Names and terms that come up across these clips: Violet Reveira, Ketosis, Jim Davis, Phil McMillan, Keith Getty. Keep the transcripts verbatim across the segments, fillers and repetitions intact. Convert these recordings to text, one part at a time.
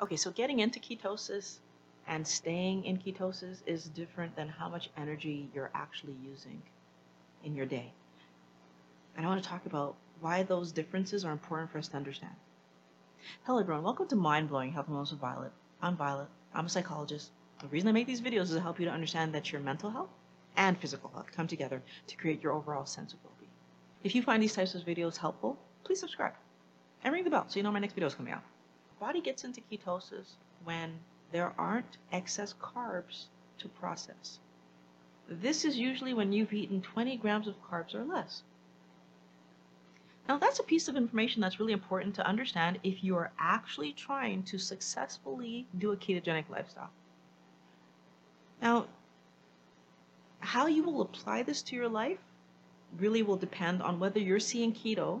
Okay, so getting into ketosis and staying in ketosis is different than how much energy you're actually using in your day. And I want to talk about why those differences are important for us to understand. Hello everyone, welcome to Mind Blowing Health Moments with Violet. I'm Violet, I'm a psychologist. The reason I make these videos is to help you to understand that your mental health and physical health come together to create your overall sense of well-being. If you find these types of videos helpful, please subscribe and ring the bell so you know my next video is coming out. The body gets into ketosis when there aren't excess carbs to process. This is usually when you've eaten twenty grams of carbs or less. Now that's a piece of information that's really important to understand if you are actually trying to successfully do a ketogenic lifestyle. Now, how you will apply this to your life really will depend on whether you're seeing keto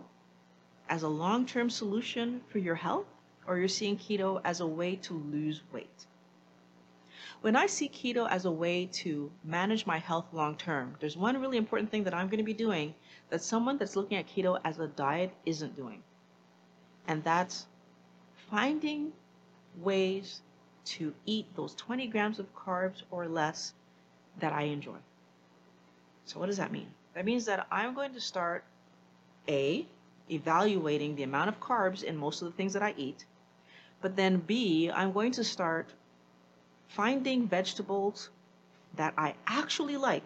as a long-term solution for your health or you're seeing keto as a way to lose weight. When I see keto as a way to manage my health long-term, there's one really important thing that I'm going to be doing that someone that's looking at keto as a diet isn't doing. And that's finding ways to eat those twenty grams of carbs or less that I enjoy. So what does that mean? That means that I'm going to start A, evaluating the amount of carbs in most of the things that I eat, but then B, I'm going to start finding vegetables that I actually like,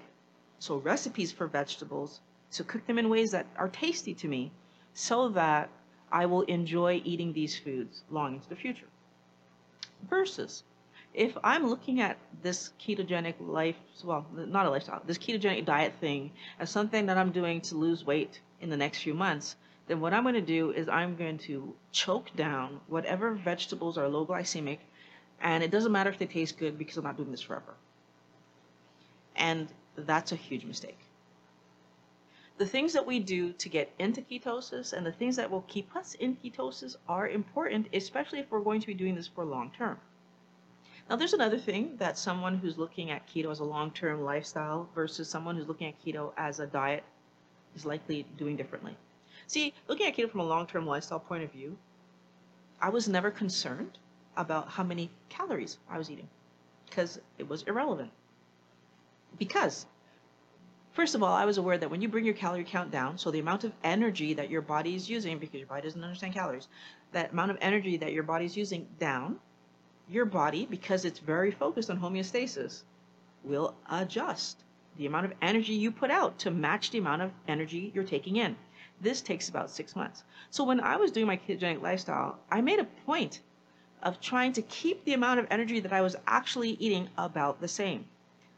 so recipes for vegetables, so cook them in ways that are tasty to me so that I will enjoy eating these foods long into the future. Versus, if I'm looking at this ketogenic life, well, not a lifestyle, this ketogenic diet thing as something that I'm doing to lose weight in the next few months, then what I'm going to do is I'm going to choke down whatever vegetables are low glycemic, and it doesn't matter if they taste good because I'm not doing this forever. And that's a huge mistake. The things that we do to get into ketosis and the things that will keep us in ketosis are important, especially if we're going to be doing this for long term. Now there's another thing that someone who's looking at keto as a long-term lifestyle versus someone who's looking at keto as a diet is likely doing differently. See, looking at keto from a long-term lifestyle point of view, I was never concerned about how many calories I was eating because it was irrelevant. Because first of all, I was aware that when you bring your calorie count down, so the amount of energy that your body is using, because your body doesn't understand calories, that amount of energy that your body is using down, your body, because it's very focused on homeostasis, will adjust the amount of energy you put out to match the amount of energy you're taking in. This takes about six months. So when I was doing my ketogenic lifestyle, I made a point of trying to keep the amount of energy that I was actually eating about the same.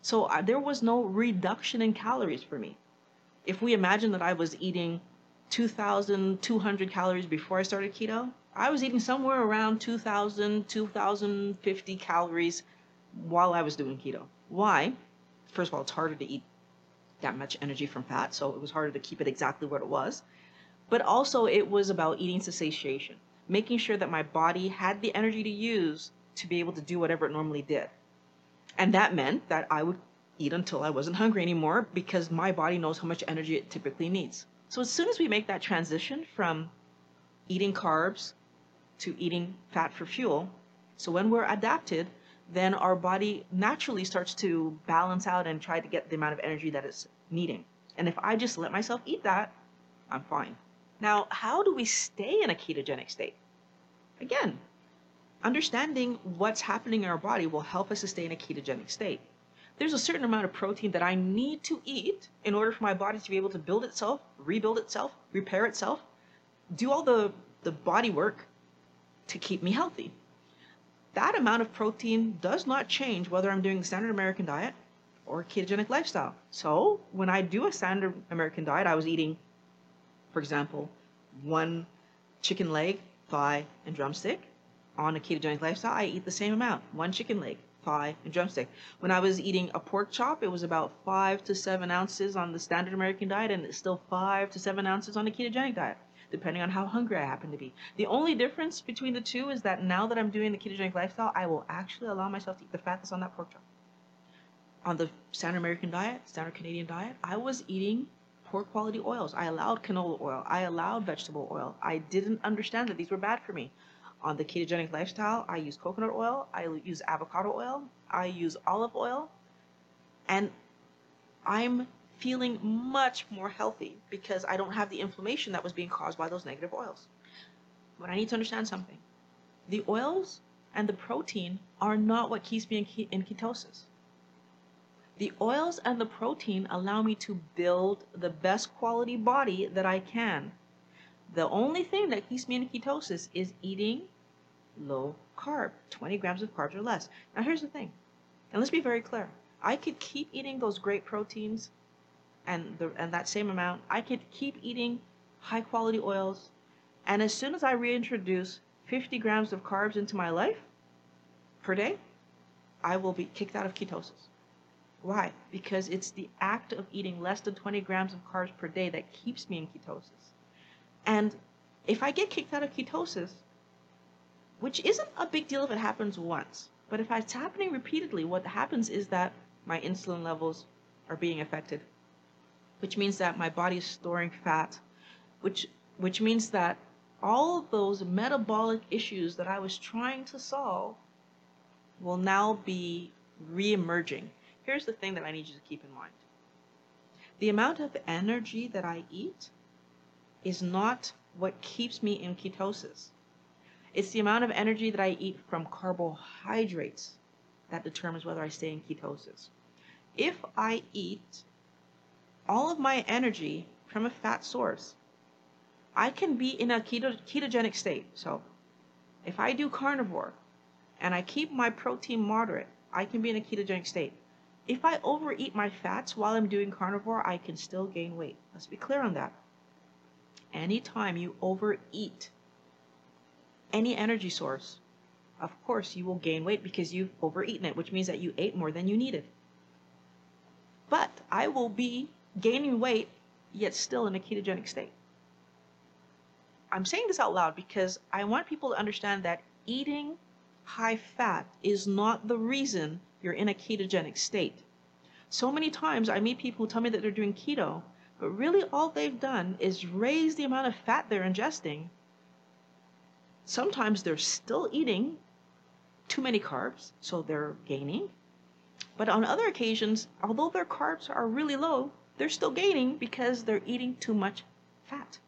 So uh, there was no reduction in calories for me. If we imagine that I was eating two thousand two hundred calories before I started keto, I was eating somewhere around two thousand, two thousand fifty calories while I was doing keto. Why? First of all, it's harder to eat that much energy from fat, so it was harder to keep it exactly what it was. But also it was about eating to satiation, making sure that my body had the energy to use to be able to do whatever it normally did. And that meant that I would eat until I wasn't hungry anymore because my body knows how much energy it typically needs. So as soon as we make that transition from eating carbs to eating fat for fuel, so when we're adapted, then our body naturally starts to balance out and try to get the amount of energy that it's needing. And if I just let myself eat that, I'm fine. Now, how do we stay in a ketogenic state? Again, understanding what's happening in our body will help us to stay in a ketogenic state. There's a certain amount of protein that I need to eat in order for my body to be able to build itself, rebuild itself, repair itself, do all the, the body work to keep me healthy. That amount of protein does not change whether I'm doing the standard American diet or a ketogenic lifestyle. So when I do a standard American diet, I was eating, for example, one chicken leg, thigh, and drumstick. On a ketogenic lifestyle, I eat the same amount, one chicken leg, thigh, and drumstick. When I was eating a pork chop, it was about five to seven ounces on the standard American diet, and it's still five to seven ounces on a ketogenic diet, depending on how hungry I happen to be. The only difference between the two is that now that I'm doing the ketogenic lifestyle, I will actually allow myself to eat the fat that's on that pork chop. On the standard American diet, standard Canadian diet, I was eating poor quality oils. I allowed canola oil. I allowed vegetable oil. I didn't understand that these were bad for me. on the ketogenic lifestyle, I use coconut oil, I use avocado oil, I use olive oil, and I'm feeling much more healthy because I don't have the inflammation that was being caused by those negative oils. But I need to understand something. The oils and the protein are not what keeps me in ketosis. The oils and the protein allow me to build the best quality body that I can. The only thing that keeps me in ketosis is eating low carb, twenty grams of carbs or less. Now here's the thing, and let's be very clear. I could keep eating those great proteins and, the, and that same amount. I could keep eating high quality oils. And as soon as I reintroduce fifty grams of carbs into my life per day, I will be kicked out of ketosis. Why? Because it's the act of eating less than twenty grams of carbs per day that keeps me in ketosis. And if I get kicked out of ketosis, which isn't a big deal if it happens once, but if it's happening repeatedly, what happens is that my insulin levels are being affected, which means that my body is storing fat, which which means that all of those metabolic issues that I was trying to solve will now be re-emerging. Here's the thing that I need you to keep in mind. The amount of energy that I eat is not what keeps me in ketosis. It's the amount of energy that I eat from carbohydrates that determines whether I stay in ketosis. If I eat all of my energy from a fat source, I can be in a keto ketogenic state. So if I do carnivore and I keep my protein moderate, I can be in a ketogenic state. If I overeat my fats while I'm doing carnivore, I can still gain weight. Let's be clear on that. Anytime you overeat any energy source, of course you will gain weight because you've overeaten it, which means that you ate more than you needed. But I will be gaining weight, yet still in a ketogenic state. I'm saying this out loud because I want people to understand that eating high fat is not the reason you're in a ketogenic state. So many times I meet people who tell me that they're doing keto, but really all they've done is raise the amount of fat they're ingesting. Sometimes they're still eating too many carbs, so they're gaining. But on other occasions, although their carbs are really low, they're still gaining because they're eating too much fat.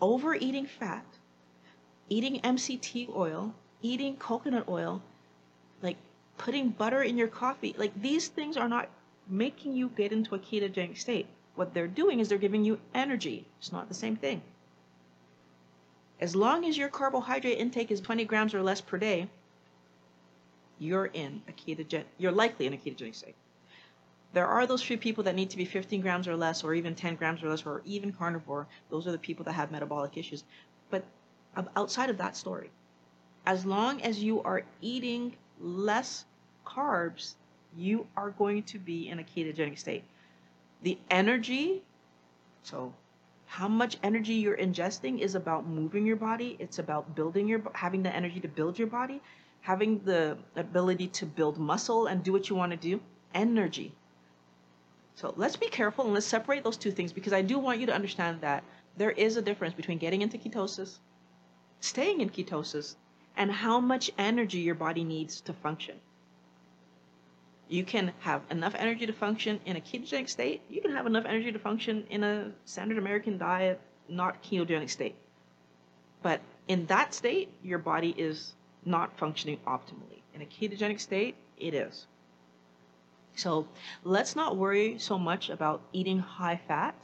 Overeating fat, eating M C T oil, eating coconut oil, like putting butter in your coffee, like these things are not making you get into a ketogenic state. What they're doing is they're giving you energy. It's not the same thing. As long as your carbohydrate intake is twenty grams or less per day, you're in a ketogen, you're likely in a ketogenic state. There are those few people that need to be fifteen grams or less, or even ten grams or less, or even carnivore. Those are the people that have metabolic issues. But outside of that story, as long as you are eating less carbs, you are going to be in a ketogenic state. The energy, so how much energy you're ingesting is about moving your body. It's about building your, having the energy to build your body, having the ability to build muscle and do what you want to do. Energy. So let's be careful and let's separate those two things, because I do want you to understand that there is a difference between getting into ketosis, staying in ketosis, and how much energy your body needs to function. You can have enough energy to function in a ketogenic state. You can have enough energy to function in a standard American diet, not ketogenic state. But in that state, your body is not functioning optimally. In a ketogenic state, it is. So let's not worry so much about eating high fat.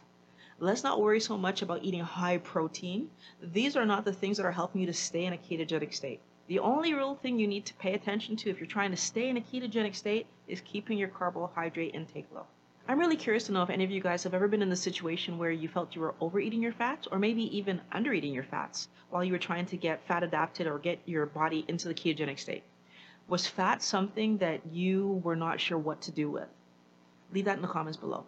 Let's not worry so much about eating high protein. These are not the things that are helping you to stay in a ketogenic state. The only real thing you need to pay attention to if you're trying to stay in a ketogenic state is keeping your carbohydrate intake low. I'm really curious to know if any of you guys have ever been in the situation where you felt you were overeating your fats, or maybe even undereating your fats while you were trying to get fat adapted or get your body into the ketogenic state. Was fat something that you were not sure what to do with? Leave that in the comments below.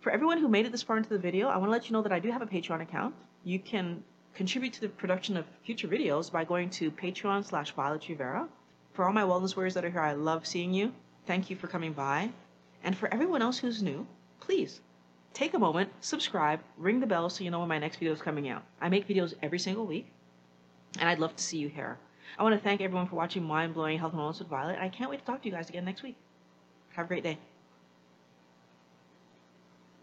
For everyone who made it this far into the video, I want to let you know that I do have a Patreon account. You can contribute to the production of future videos by going to Patreon slash Violet Reveira. For all my wellness warriors that are here, I love seeing you. Thank you for coming by. And for everyone else who's new, please take a moment, subscribe, ring the bell so you know when my next video is coming out. I make videos every single week. and I'd love to see you here. I want to thank everyone for watching Mind Blowing Health and Wellness with Violet. I can't wait to talk to you guys again next week. Have a great day.